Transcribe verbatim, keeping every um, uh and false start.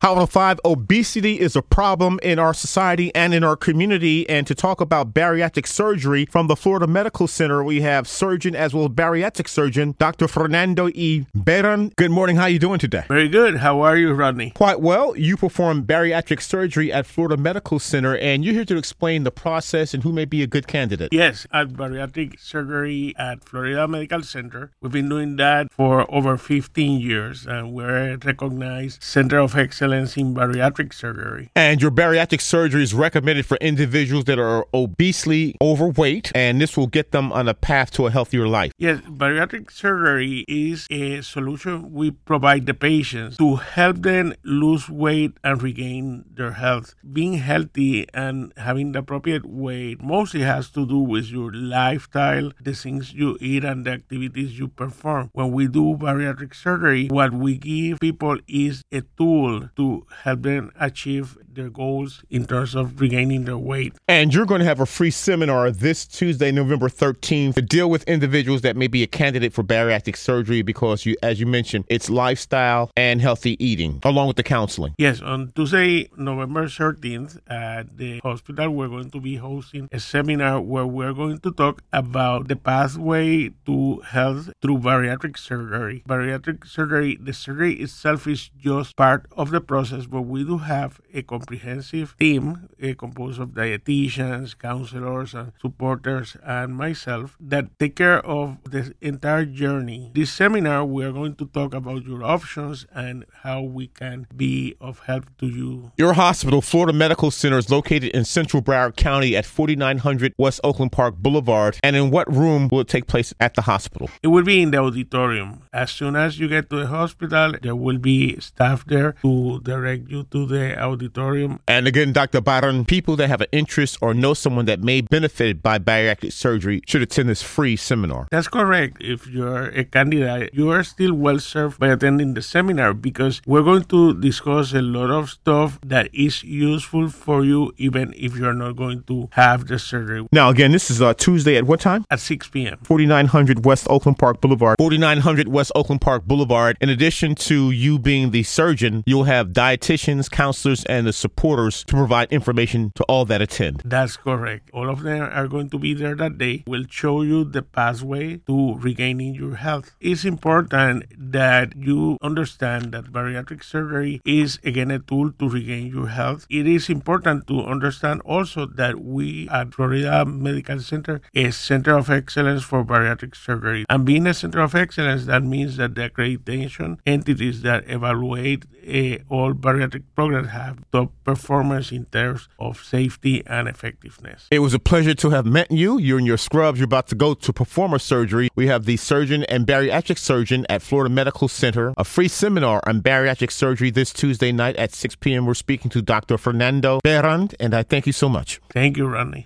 Hot one oh five, obesity is a problem in our society and in our community. And to talk about bariatric surgery from the Florida Medical Center, we have surgeon as well as bariatric surgeon, Doctor Fernando E. Beren. Good morning. How are you doing today? Very good. How are you, Rodney? Quite well. You perform bariatric surgery at Florida Medical Center, and you're here to explain the process and who may be a good candidate. Yes, at bariatric surgery at Florida Medical Center. We've been doing that for over fifteen years, and we're a recognized center of excellence in bariatric surgery. And your bariatric surgery is recommended for individuals that are obesely overweight, and this will get them on a path to a healthier life. Yes, bariatric surgery is a solution we provide the patients to help them lose weight and regain their health. Being healthy and having the appropriate weight mostly has to do with your lifestyle, the things you eat, and the activities you perform. When we do bariatric surgery, what we give people is a tool to help them achieve their goals in terms of regaining their weight. And you're going to have a free seminar this Tuesday, November thirteenth, to deal with individuals that may be a candidate for bariatric surgery because, you, as you mentioned, it's lifestyle and healthy eating, along with the counseling. Yes, on Tuesday, November thirteenth, at the hospital, we're going to be hosting a seminar where we're going to talk about the pathway to health through bariatric surgery. Bariatric surgery, the surgery itself is just part of the process, but we do have a comprehensive team uh, composed of dietitians, counselors, and supporters, and myself that take care of this entire journey. This seminar, we are going to talk about your options and how we can be of help to you. Your hospital, Florida Medical Center, is located in Central Broward County at forty-nine hundred West Oakland Park Boulevard. And in what room will it take place at the hospital? It will be in the auditorium. As soon as you get to the hospital, there will be staff there to direct you to the auditorium. And again, Doctor Beren, people that have an interest or know someone that may benefit by bariatric surgery should attend this free seminar. That's correct. If you're a candidate, you are still well served by attending the seminar because we're going to discuss a lot of stuff that is useful for you even if you're not going to have the surgery. Now, again, this is uh, Tuesday at what time? At six p.m. forty-nine hundred West Oakland Park Boulevard. forty-nine hundred West Oakland Park Boulevard. In addition to you being the surgeon, you'll have dietitians, counselors, and the supporters to provide information to all that attend. That's correct. All of them are going to be there that day. We'll show you the pathway to regaining your health. It's important that you understand that bariatric surgery is, again, a tool to regain your health. It is important to understand also that we at Florida Medical Center is a center of excellence for bariatric surgery. And being a center of excellence, that means that the accreditation entities that evaluate uh, all bariatric programs have top performance in terms of safety and effectiveness. It was a pleasure to have met you. You're in your scrubs. You're about to go to performer surgery. We have the surgeon and bariatric surgeon at Florida Medical Center, a free seminar on bariatric surgery this Tuesday night at six p.m. We're speaking to Doctor Fernando Beren, and I thank you so much. Thank you, Rodney.